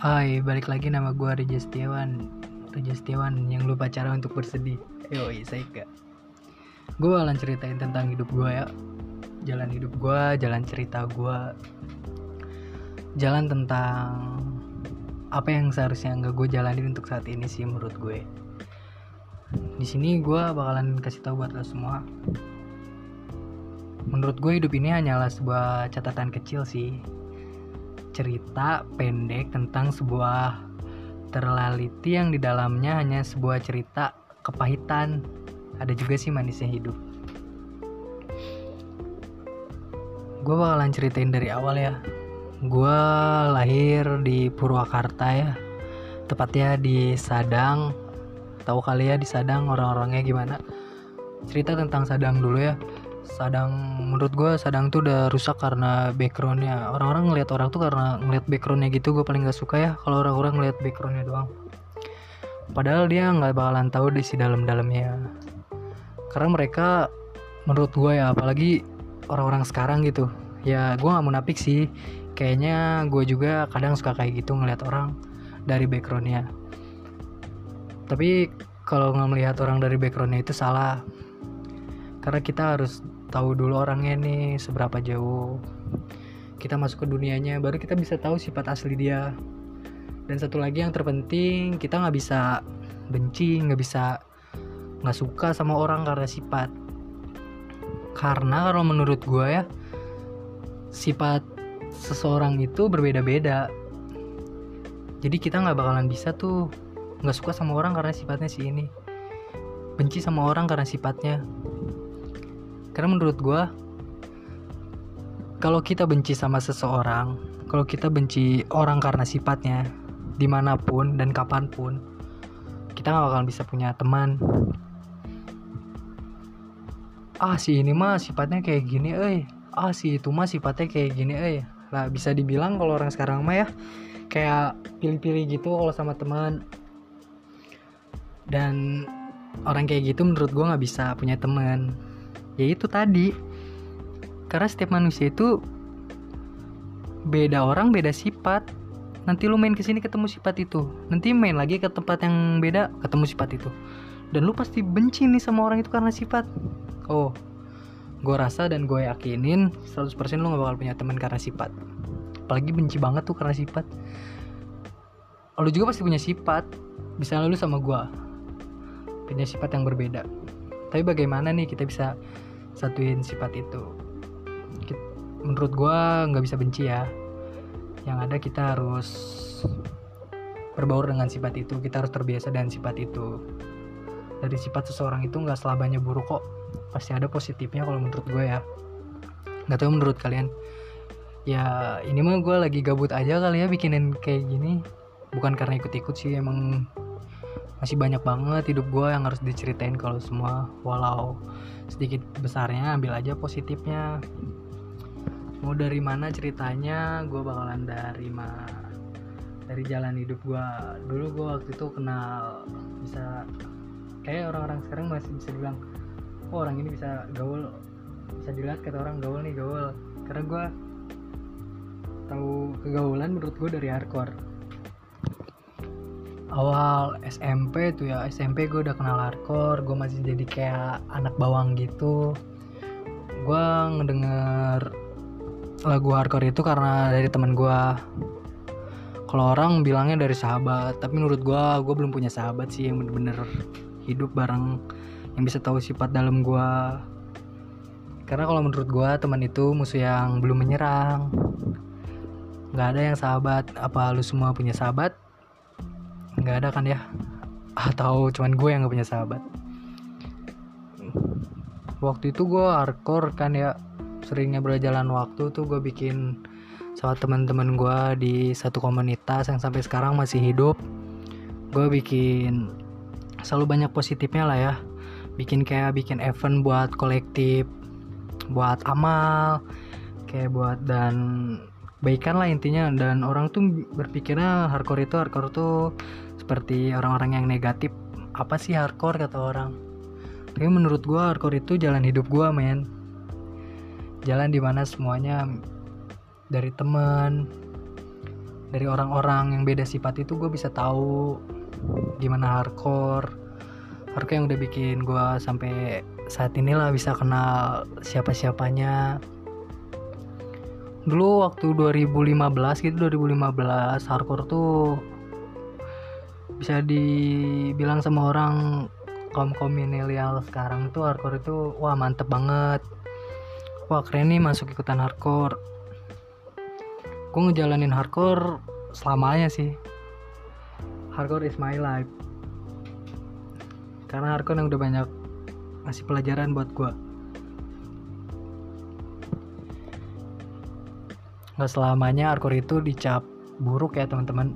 Hai, balik lagi, nama gue Rija Setiawan yang lupa cara untuk bersedih. Yoi, saika. Gue akan ceritain tentang hidup gue ya. Jalan hidup gue, jalan cerita gue, jalan tentang apa yang seharusnya nggak gue jalanin untuk saat ini sih menurut gue. Di sini gue bakalan kasih tahu buat lo semua. Menurut gue hidup ini hanyalah sebuah catatan kecil sih, cerita pendek tentang sebuah terlaliti yang di dalamnya hanya sebuah cerita kepahitan. Ada juga sih manisnya hidup. Gue bakalan ceritain dari awal ya. Gue lahir di Purwakarta ya, tepatnya di Sadang. Tahu kali ya di Sadang orang-orangnya gimana. Cerita tentang Sadang dulu ya. Sadang, menurut gue Sadang tuh udah rusak karena backgroundnya. Orang-orang ngeliat orang tuh karena ngeliat backgroundnya gitu. Gue paling gak suka ya kalau orang-orang ngeliat backgroundnya doang, padahal dia gak bakalan tahu di si dalam-dalamnya. Karena mereka, menurut gue ya, apalagi orang-orang sekarang gitu ya, gue gak munafik sih, kayaknya gue juga kadang suka kayak gitu ngeliat orang dari backgroundnya. Tapi kalau ngelihat orang dari backgroundnya itu salah, karena kita harus tahu dulu orangnya nih seberapa jauh kita masuk ke dunianya, baru kita bisa tahu sifat asli dia. Dan satu lagi yang terpenting, kita nggak bisa benci, nggak bisa nggak suka sama orang karena sifat. Karena kalau menurut gue ya, sifat seseorang itu berbeda-beda, jadi kita nggak bakalan bisa tuh nggak suka sama orang karena sifatnya si ini, benci sama orang karena sifatnya. Karena menurut gue, kalau kita benci sama seseorang, kalau kita benci orang karena sifatnya, dimanapun dan kapanpun, kita gak bakal bisa punya teman. Ah si ini mah sifatnya kayak gini ah si itu mah sifatnya kayak gini Lah bisa dibilang kalau orang sekarang mah ya, kayak pilih-pilih gitu kalau sama teman. Dan orang kayak gitu menurut gue gak bisa punya teman. Ya itu tadi, karena setiap manusia itu beda orang, beda sifat. Nanti lu main kesini ketemu sifat itu, nanti main lagi ke tempat yang beda ketemu sifat itu, dan lu pasti benci nih sama orang itu karena sifat. Oh, gue rasa dan gue yakinin 100% lu gak bakal punya teman karena sifat. Apalagi benci banget tuh karena sifat. Lu juga pasti punya sifat, misalnya lu sama gue punya sifat yang berbeda, tapi bagaimana nih kita bisa satuin sifat itu? Menurut gue nggak bisa benci ya. Yang ada kita harus berbaur dengan sifat itu, kita harus terbiasa dengan sifat itu. Dari sifat seseorang itu nggak selamanya buruk kok, pasti ada positifnya kalau menurut gue ya. Nggak tahu menurut kalian? Ya ini mah gue lagi gabut aja kali ya bikinin kayak gini. Bukan karena ikut-ikut sih, emang masih banyak banget hidup gue yang harus diceritain kalau semua, walau sedikit besarnya ambil aja positifnya. Mau dari mana ceritanya? Gue bakalan dari jalan hidup gue. Dulu gue waktu itu kenal, bisa kayak orang-orang sekarang masih bisa bilang, oh orang ini bisa gaul, bisa dilihat kata orang gaul. Karena gue tahu kegaulan menurut gue dari hardcore. Awal SMP tuh ya, SMP gue udah kenal hardcore. Gue masih jadi kayak anak bawang gitu. Gue ngedenger lagu hardcore itu karena dari teman gue. Kalau orang bilangnya dari sahabat, tapi menurut gue belum punya sahabat sih yang bener-bener hidup bareng, yang bisa tahu sifat dalam gue. Karena kalau menurut gue teman itu musuh yang belum menyerang. Gak ada yang sahabat. Apa lu semua punya sahabat? Nggak ada kan ya, atau cuman gue yang nggak punya sahabat? Waktu itu gue hardcore kan ya, seringnya berjalan waktu tuh gue bikin sama teman-teman gue di satu komunitas yang sampai sekarang masih hidup. Gue bikin selalu banyak positifnya lah ya, bikin event buat kolektif, buat amal, kayak buat dan baikan lah intinya. Dan orang tuh berpikirnya hardcore itu seperti orang-orang yang negatif. Apa sih hardcore kata orang? Tapi menurut gue hardcore itu jalan hidup gue men. Jalan dimana semuanya dari teman, dari orang-orang yang beda sifat itu gue bisa tahu gimana hardcore yang udah bikin gue sampai saat inilah bisa kenal siapa-siapanya. Dulu waktu 2015 hardcore tuh bisa dibilang sama orang kaum milenial sekarang tuh hardcore itu wah mantep banget, wah keren nih masuk ikutan hardcore. Gue ngejalanin hardcore selamanya sih, hardcore is my life, karena hardcore yang udah banyak ngasih pelajaran buat gue. Gak selamanya hardcore itu dicap buruk ya teman-teman.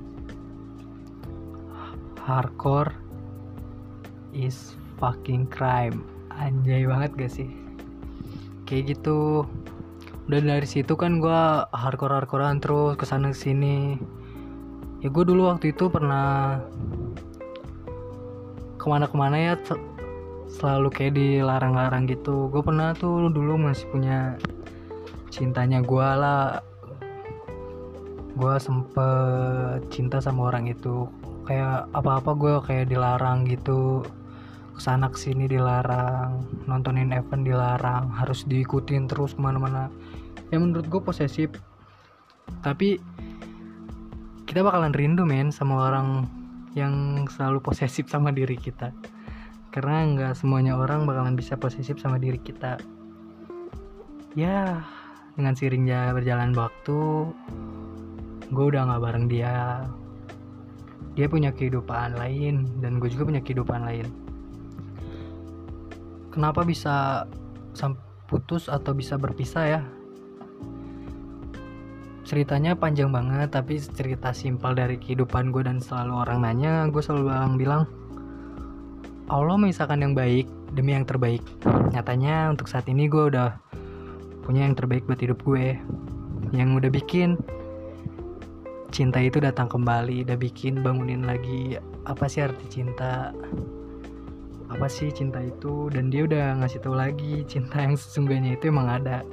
Hardcore is fucking crime. Anjay banget gak sih? Kayak gitu. Udah dari situ kan gue hardcore-hardcorean terus kesana kesini. Ya gue dulu waktu itu pernah kemana-kemana ya selalu kayak dilarang-larang gitu. Gue pernah tuh dulu masih punya cintanya gue lah, gue sempet cinta sama orang itu, kayak apa-apa gue kayak dilarang gitu, kesana kesini dilarang, nontonin event dilarang, harus diikutin terus kemana-mana. Ya menurut gue posesif, tapi kita bakalan rindu men sama orang yang selalu posesif sama diri kita, karena nggak semuanya orang bakalan bisa posesif sama diri kita. Ya dengan seiringnya berjalan waktu, gue udah gak bareng dia, dia punya kehidupan lain dan gue juga punya kehidupan lain. Kenapa bisa putus atau bisa berpisah ya, ceritanya panjang banget, tapi cerita simpel dari kehidupan gue. Dan selalu orang nanya, gue selalu bilang Allah memisahkan yang baik demi yang terbaik. Nyatanya untuk saat ini gue udah punya yang terbaik buat hidup gue, yang udah bikin cinta itu datang kembali, udah bikin bangunin lagi apa sih arti cinta, apa sih cinta itu. Dan dia udah ngasih tahu lagi cinta yang sesungguhnya itu emang ada.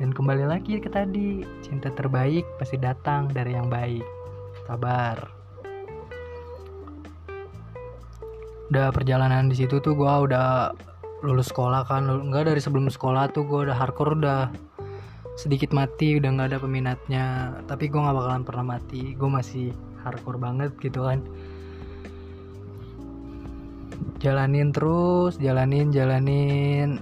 Dan kembali lagi ke tadi, cinta terbaik pasti datang dari yang baik. Sabar. Udah perjalanan di situ tuh gue udah lulus sekolah kan, enggak, dari sebelum sekolah tuh gue udah hardcore, udah sedikit mati, udah gak ada peminatnya. Tapi gue gak bakalan pernah mati, gue masih hardcore banget gitu kan. Jalanin terus, jalanin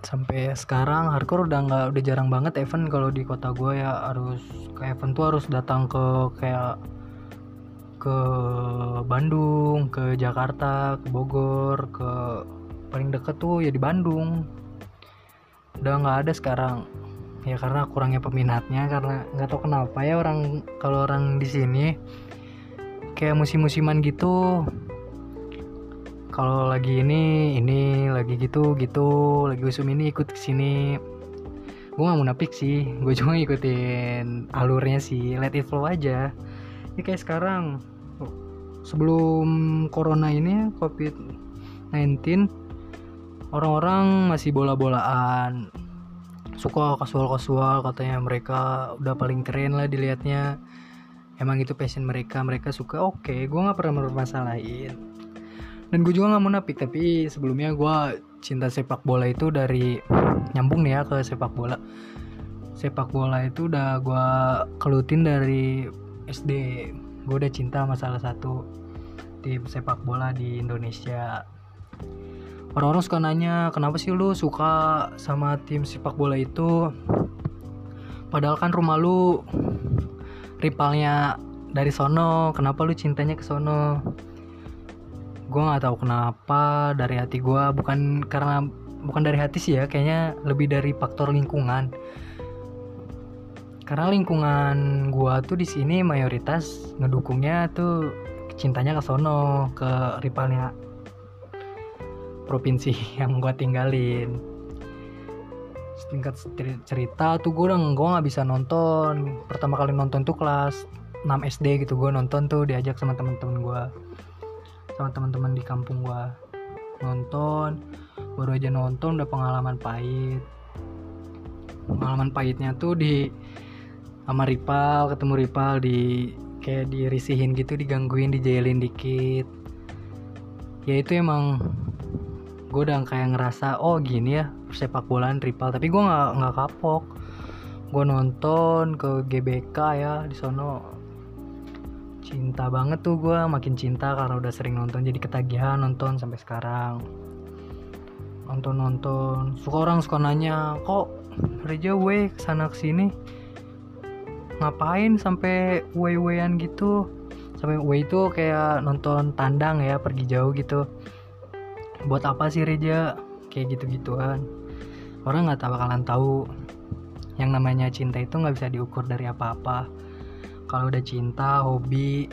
sampai sekarang. Hardcore udah jarang banget event kalau di kota gue ya. Harus ke event tuh harus datang ke Bandung, ke Jakarta, ke Bogor, ke paling deket tuh ya di Bandung. Udah gak ada sekarang ya, karena kurangnya peminatnya, karena nggak tahu kenapa ya orang, kalau orang di sini kayak musim-musiman gitu, kalau lagi ini lagi gitu lagi musim ini ikut kesini. Gue nggak munafik sih, gue cuma ngikutin alurnya sih, let it flow aja. Ini kayak sekarang sebelum corona ini COVID-19, orang-orang masih bola-bolaan, suka kasual-kasual, katanya mereka udah paling keren lah dilihatnya, emang itu passion mereka suka. Oke, gue nggak pernah mempermasalahin dan gue juga nggak munafik. Tapi sebelumnya gue cinta sepak bola itu dari, nyambung nih ya ke sepak bola itu udah gue kelutin dari SD. Gue udah cinta sama salah satu tim sepak bola di Indonesia. Orang-orang suka nanya, kenapa sih lu suka sama tim sepak bola itu? Padahal kan rumah lu rivalnya dari sono, kenapa lu cintanya ke sono? Gue gak tahu kenapa, dari hati gue, bukan dari hati sih ya, kayaknya lebih dari faktor lingkungan. Karena lingkungan gue tuh di sini mayoritas ngedukungnya tuh cintanya ke sono, ke rivalnya provinsi yang gue tinggalin. Singkat cerita tuh gue nggak bisa nonton. Pertama kali nonton tuh kelas 6 SD gitu, gue nonton tuh diajak sama teman-teman di kampung gue nonton. Baru aja nonton udah pengalaman pahit. Pengalaman pahitnya tuh di sama rival, ketemu rival kayak dirisihin gitu, digangguin, dijailin dikit. Ya itu emang gue udah kayak ngerasa oh gini ya sepak bolaan rival, tapi gue nggak kapok. Gue nonton ke GBK ya di sono, cinta banget tuh gue, makin cinta karena udah sering nonton, jadi ketagihan nonton sampai sekarang. Nonton suka orang suka nanya, kok Rija weh kesana kesini ngapain sampai way-wayan gitu. Sampai way itu kayak nonton tandang ya, pergi jauh gitu. Buat apa sih Rija? Kayak gitu-gituan. Orang gak bakalan tahu. Yang namanya cinta itu gak bisa diukur dari apa-apa. Kalau udah cinta, hobi,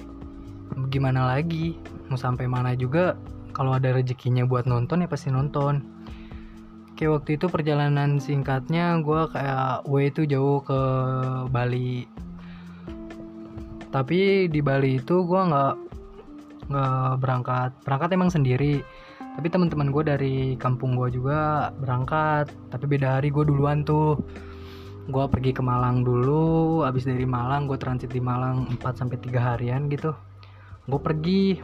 gimana lagi? Mau sampai mana juga, kalau ada rezekinya buat nonton ya pasti nonton. Kayak waktu itu perjalanan singkatnya gue kayak way itu jauh ke Bali. Tapi di Bali itu gue nggak berangkat emang sendiri. Tapi teman-teman gue dari kampung gue juga berangkat. Tapi beda hari, gue duluan tuh. Gue pergi ke Malang dulu. Abis dari Malang gue transit di Malang 4-3 harian gitu. Gue pergi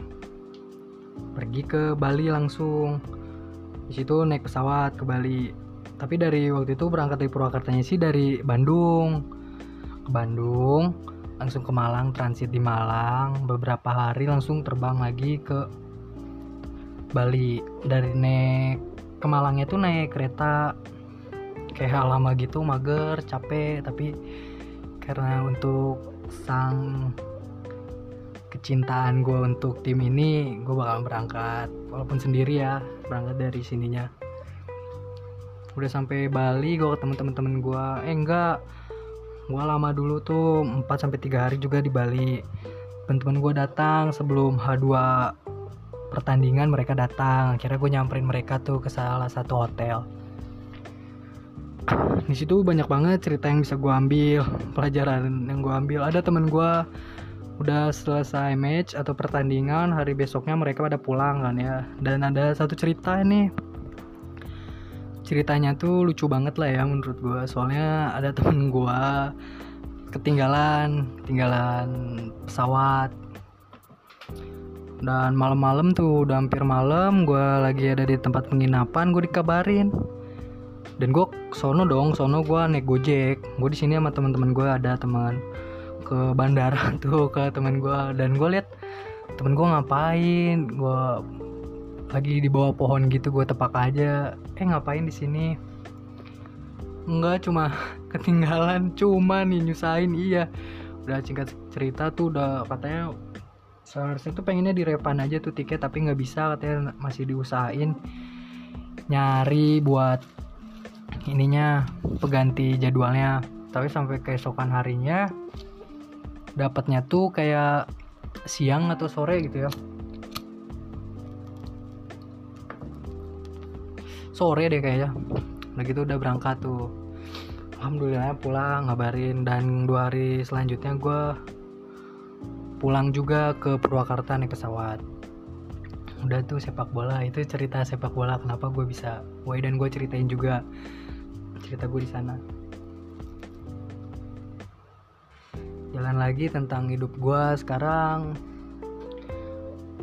ke Bali langsung. Di situ naik pesawat ke Bali. Tapi dari waktu itu berangkat dari Purwakartanya sih dari Bandung. Ke Bandung, langsung ke Malang, transit di Malang, beberapa hari langsung terbang lagi ke Bali. Dari naik ke Malangnya tuh naik kereta. Kayak hal lama gitu, mager, capek, tapi karena untuk sang kecintaan gue untuk tim ini, gue bakal berangkat walaupun sendiri ya, berangkat dari sininya. Udah sampai Bali gue ketemu temen-temen gue, gue lama dulu tuh 4-3 hari juga di Bali. Temen-temen gue datang sebelum H2 pertandingan, mereka datang, akhirnya gue nyamperin mereka tuh ke salah satu hotel. Di situ banyak banget cerita yang bisa gue ambil, pelajaran yang gue ambil. Ada temen gue udah selesai match atau pertandingan, hari besoknya mereka pada pulang kan ya. Dan ada satu cerita nih, ceritanya tuh lucu banget lah ya menurut gue. Soalnya ada temen gue ketinggalan pesawat. Dan malam-malam tuh udah hampir malam, gue lagi ada di tempat penginapan, gue dikabarin. Dan gue sono gue naik Gojek. Gue di sini sama teman-teman gue, ada teman ke bandara tuh ke temen gue. Dan gue liat temen gue ngapain, gue lagi di bawah pohon gitu, gue tepak aja, ngapain di sini? Enggak, cuma ketinggalan, cuma nih nyusahin. Iya, udah singkat cerita tuh udah, katanya seharusnya tuh pengennya direfund aja tuh tiket, tapi nggak bisa katanya, masih diusahain nyari buat ininya pengganti jadwalnya. Tapi sampai keesokan harinya dapatnya tuh kayak siang atau sore gitu ya, sore deh kayaknya. Udah gitu udah berangkat tuh, alhamdulillah pulang, ngabarin. Dan 2 hari selanjutnya gue pulang juga ke Purwakarta naik pesawat. Udah tuh sepak bola, itu cerita sepak bola kenapa gue bisa way, dan gue ceritain juga cerita gue di sana. Jalan lagi tentang hidup gue sekarang.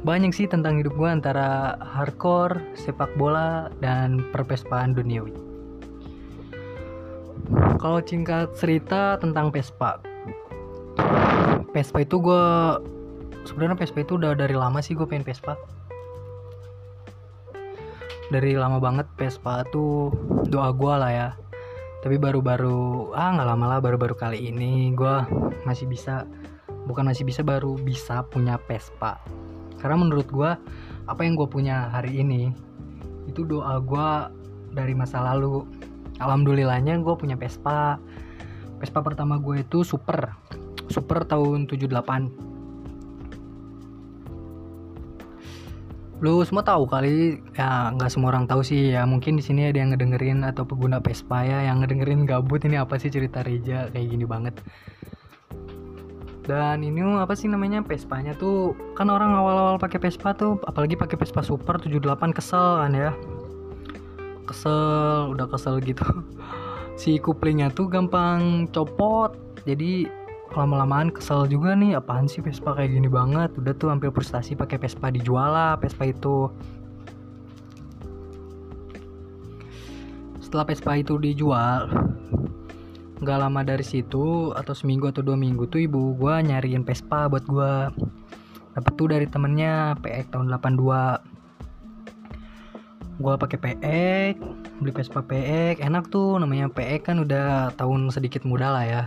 Banyak sih tentang hidup gue, antara hardcore, sepak bola, dan perpespaan duniawi. Kalau singkat cerita tentang Vespa, Vespa itu gue sebenarnya Vespa itu udah dari lama sih gue pengen Vespa. Dari lama banget Vespa tuh doa gue lah ya. Tapi baru-baru kali ini gue baru bisa punya Vespa. Karena menurut gue apa yang gue punya hari ini itu doa gue dari masa lalu. Alhamdulillahnya gue punya Vespa. Vespa pertama gue itu super tahun 78. Lu semua tahu kali ya, nggak semua orang tahu sih ya, mungkin di sini ada yang ngedengerin atau pengguna Vespa ya yang ngedengerin gabut, ini apa sih cerita Rija kayak gini banget. Dan ini apa sih namanya, Vespanya tuh kan orang awal-awal pakai Vespa tuh, apalagi pakai Vespa Super 78, kesel kan ya, udah kesel gitu. si kuplingnya tuh gampang copot. Jadi lama-lamaan kesel juga nih, apaan sih Vespa kayak gini banget. Udah tuh hampir frustasi pakai Vespa, dijual lah Vespa itu. Setelah Vespa itu dijual, gak lama dari situ atau seminggu atau 2 minggu tuh ibu gue nyariin Vespa buat gue. Dapet tuh dari temennya PX tahun 82. Gue pakai PX, beli Vespa PX, enak tuh namanya PX kan udah tahun sedikit muda lah ya.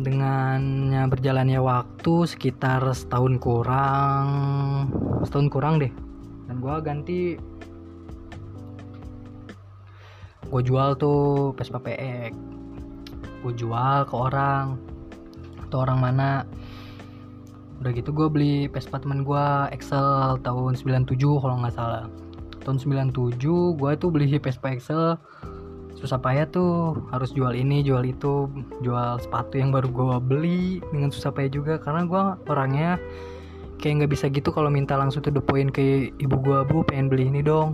Dengannya berjalannya waktu sekitar setahun kurang deh, dan gue ganti, gue jual tuh Vespa PX, gue jual ke orang atau orang mana. Udah gitu gue beli Vespa teman gue Excel tahun 97 kalau nggak salah. Tahun 97 gue tuh beli Vespa Excel susah payah tuh, harus jual ini jual itu, jual sepatu yang baru gue beli dengan susah payah juga, karena gue orangnya kayak nggak bisa gitu kalau minta langsung to the point ke ibu gue, bu pengen beli ini dong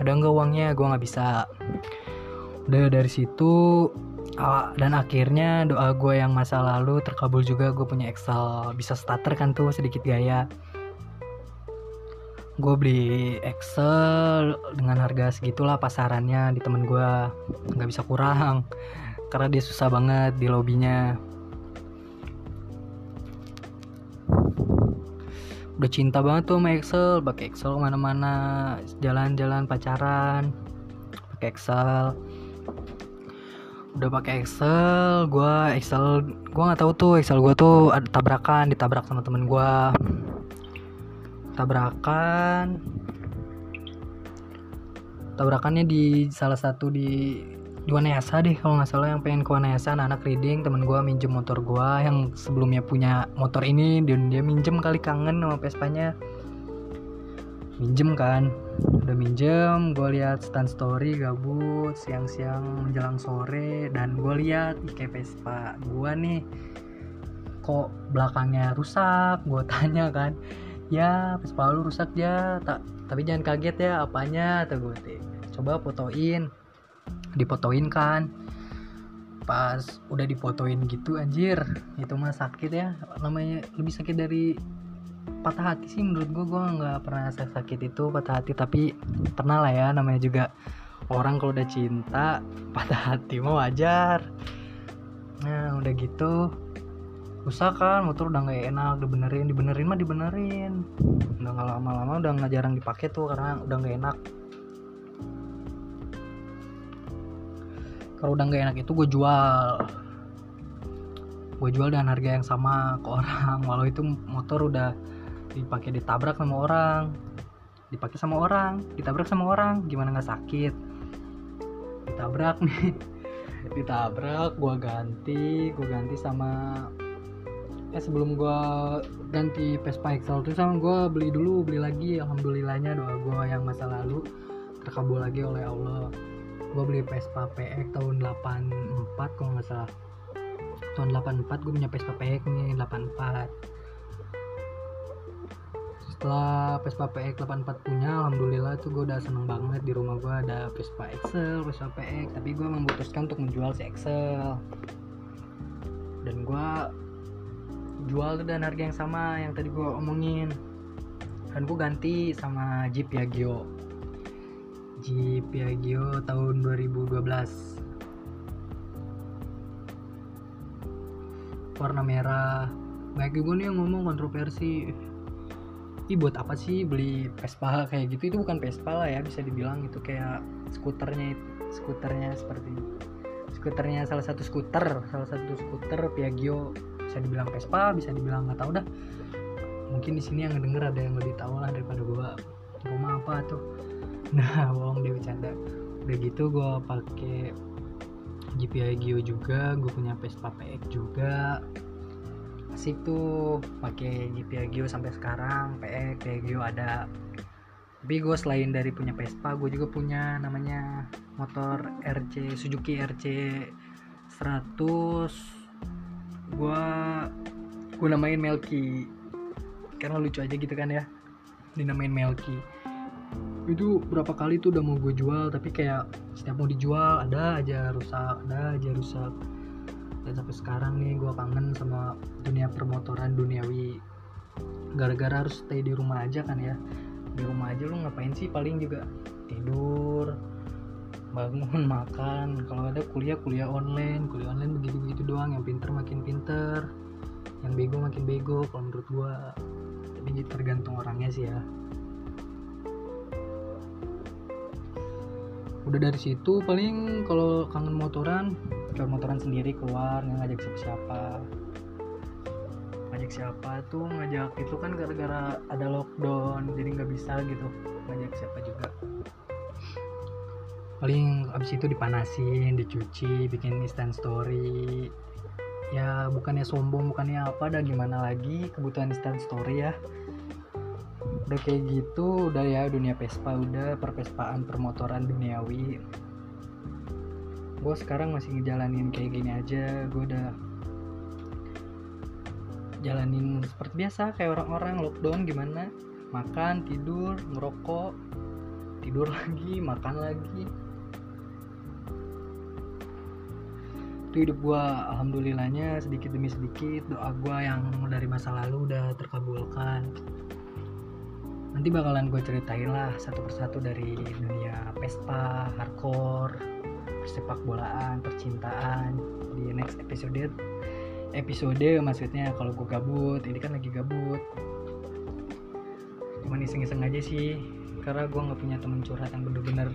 ada nggak uangnya, gue nggak bisa. Udah dari situ dan akhirnya doa gue yang masa lalu terkabul juga, gue punya Excel bisa starter kan tuh sedikit gaya. Gue beli Excel dengan harga segitulah pasarannya di temen gue, nggak bisa kurang karena dia susah banget di lobinya. Udah cinta banget tuh sama Excel, pakai Excel kemana-mana, jalan-jalan pacaran pakai Excel. Udah pakai Excel, gue nggak tahu tuh Excel gue tuh ada tabrakan, ditabrak sama temen gue. Tabrakannya di salah satu di Juwana Yasa deh kalau nggak salah, yang pengen ke Juwana Yasa. Anak riding temen gue minjem motor gue yang sebelumnya punya motor ini, dan dia minjem kali kangen sama Vespanya, minjem kan. Udah minjem, gue lihat stand story gabut siang-siang menjelang sore, dan gue lihat kayak Vespa gue nih kok belakangnya rusak. Gue tanya kan, ya Vespa lu rusak ya, tapi jangan kaget ya apanya, atau gue coba fotoin. Dipotoin kan, pas udah dipotoin gitu anjir itu mah sakit ya, namanya lebih sakit dari patah hati sih menurut gue nggak pernah sakit itu patah hati, tapi pernah lah ya, namanya juga orang kalau udah cinta patah hati mah wajar. Nah udah gitu rusak kan, motor udah gak enak, dibenerin udah gak lama-lama, udah gak jarang dipakai tuh karena udah gak enak. Kalau udah gak enak itu gue jual dengan harga yang sama ke orang, walau itu motor udah dipakai ditabrak sama orang, gimana gak sakit. Ditabrak nih gue ganti sama sebelum gue ganti Vespa Excel tuh sama gue beli lagi. Alhamdulillahnya doa gue yang masa lalu terkabul lagi oleh Allah. Gue beli Vespa PX tahun 84 kalau nggak salah, tahun 84 gue punya Vespa PX nih 84. Setelah Vespa PX 84 punya, alhamdulillah tuh gue udah seneng banget, di rumah gue ada Vespa Excel, Vespa PX, tapi gue memutuskan untuk menjual si Excel, dan gue jual tuh dengan harga yang sama yang tadi gue omongin, dan gue ganti sama Piaggio tahun 2012 warna merah. Banyak gue nih yang ngomong kontroversi, buat apa sih beli Vespa kayak gitu, itu bukan Vespa lah ya, bisa dibilang itu kayak skuternya salah satu skuter Piaggio. Bisa dibilang Vespa, bisa dibilang nggak tahu dah. Mungkin di sini yang ngedenger ada yang lebih tahu lah daripada gue mah apa tuh. Nah, bohong deh, bercanda. Udah gitu gue pakai Piaggio juga, gue punya Vespa PX juga. Asik tuh pakai Piaggio sampai sekarang. Piaggio ada. Tapi gue selain dari punya Vespa, gue juga punya namanya motor RC, Suzuki RC 100. Gue namain Melky karena lucu aja gitu kan ya, dinamain Melky. Itu berapa kali tuh udah mau gue jual, tapi kayak setiap mau dijual ada aja rusak. Dan sampai sekarang nih gue kangen sama dunia permotoran duniawi, gara-gara harus stay di rumah aja kan ya. Di rumah aja lu ngapain sih, paling juga tidur, bangun, makan, kalau ada kuliah online begitu-begitu doang. Yang pinter makin pinter, yang bego makin bego kalau menurut gue. Tapi tergantung orangnya sih ya. Udah dari situ paling kalau kangen motoran sendiri, keluar, ngajak siapa-siapa. Ngajak siapa tuh ngajak itu kan gara-gara ada lockdown jadi nggak bisa gitu ngajak siapa juga. Paling abis itu dipanasin, dicuci, bikin instant story. Ya bukannya sombong, bukannya apa, dan gimana lagi kebutuhan instant story ya. Udah kayak gitu, udah ya dunia Vespa, udah pervespaan permotoran duniawi. Gue sekarang masih ngejalanin kayak gini aja, gue udah jalanin seperti biasa kayak orang-orang lockdown gimana, makan, tidur, ngerokok, tidur lagi, makan lagi. Itu hidup gue alhamdulillahnya sedikit demi sedikit, doa gue yang dari masa lalu udah terkabulkan. Nanti bakalan gue ceritain lah satu persatu dari dunia Vespa, hardcore, persepak bolaan, percintaan di next episode maksudnya kalau gue gabut, ini kan lagi gabut. Cuman iseng-iseng aja sih, karena gue gak punya temen curhat yang bener-bener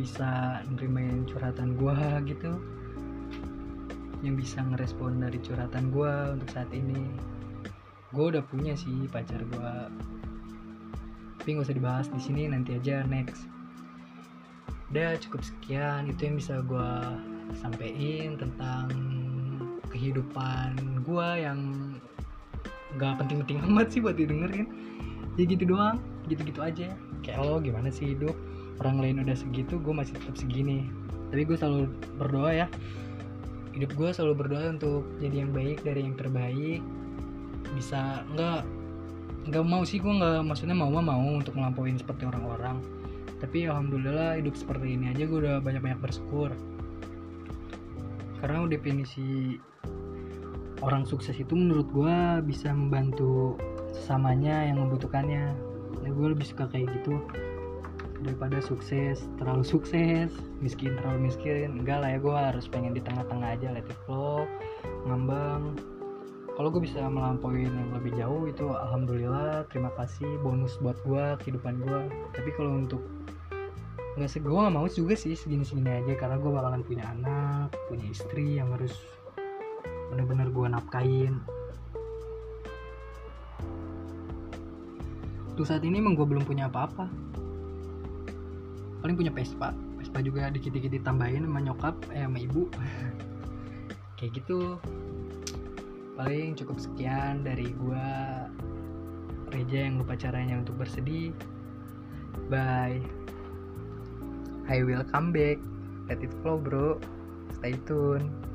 bisa nerimain curhatan gue gitu, yang bisa ngerespon dari curhatan gue. Untuk saat ini gue udah punya sih pacar gue, tapi nggak usah dibahas di sini, nanti aja next. Udah cukup sekian, itu yang bisa gue sampein tentang kehidupan gue yang nggak penting-penting amat sih buat didengerin. Ya gitu doang, gitu-gitu aja. Kayak lo gimana sih hidup orang lain udah segitu, gue masih tetap segini. Tapi gue selalu berdoa ya, hidup gue selalu berdoa untuk jadi yang baik, dari yang terbaik. Bisa nggak mau sih gue, nggak maksudnya mau untuk melampauin seperti orang-orang, tapi alhamdulillah hidup seperti ini aja gue udah banyak bersyukur. Karena definisi orang sukses itu menurut gue bisa membantu sesamanya yang membutuhkannya. Nah, gue lebih suka kayak gitu daripada sukses terlalu sukses, miskin terlalu miskin. Enggak lah ya, gue harus pengen di tengah-tengah aja, let it flow, ngambang. Kalau gue bisa melampauin yang lebih jauh itu alhamdulillah, terima kasih, bonus buat gue, kehidupan gue. Tapi kalau untuk gue gak mau juga sih segini-segini aja, karena gue bakalan punya anak, punya istri yang harus bener-bener gue nafkain. Untuk saat ini emang gue belum punya apa-apa, paling punya Vespa juga dikit-dikit ditambahin sama nyokap, sama ibu. Kayak gitu. Paling cukup sekian dari gua, Rija, yang lupa caranya untuk bersedih. Bye. I will come back. Let it flow, bro. Stay tuned.